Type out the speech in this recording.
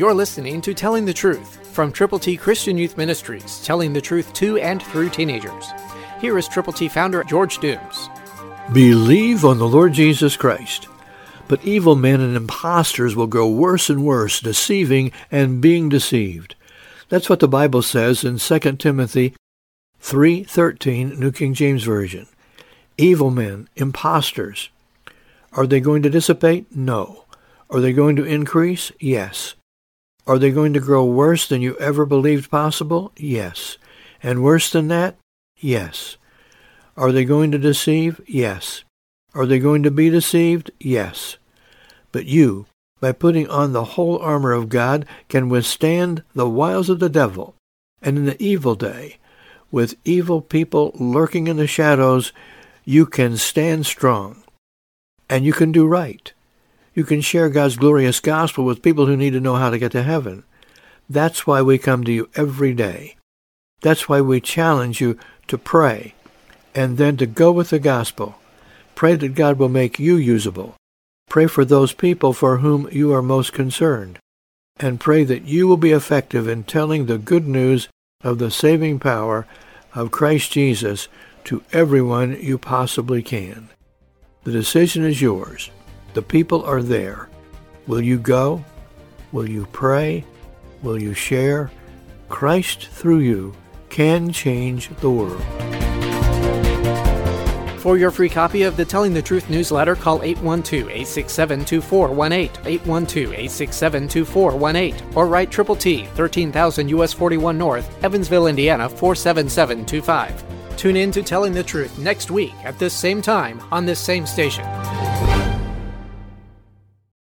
You're listening to Telling the Truth from Triple T Christian Youth Ministries, telling the truth to and through teenagers. Here is Triple T founder George Dooms. Believe on the Lord Jesus Christ, but evil men and impostors will grow worse and worse, deceiving and being deceived. That's what the Bible says in 2 Timothy 3:13, New King James Version. Evil men, impostors. Are they going to dissipate? No. Are they going to increase? Yes. Are they going to grow worse than you ever believed possible? Yes. And worse than that? Yes. Are they going to deceive? Yes. Are they going to be deceived? Yes. But you, by putting on the whole armor of God, can withstand the wiles of the devil. And in the evil day, with evil people lurking in the shadows, you can stand strong. And you can do right. You can share God's glorious gospel with people who need to know how to get to heaven. That's why we come to you every day. That's why we challenge you to pray and then to go with the gospel. Pray that God will make you usable. Pray for those people for whom you are most concerned. And pray that you will be effective in telling the good news of the saving power of Christ Jesus to everyone you possibly can. The decision is yours. The people are there. Will you go? Will you pray? Will you share? Christ through you can change the world. For your free copy of the Telling the Truth newsletter, call 812-867-2418, 812-867-2418, or write Triple T, 13,000 U.S. 41 North, Evansville, Indiana, 47725. Tune in to Telling the Truth next week at this same time on this same station.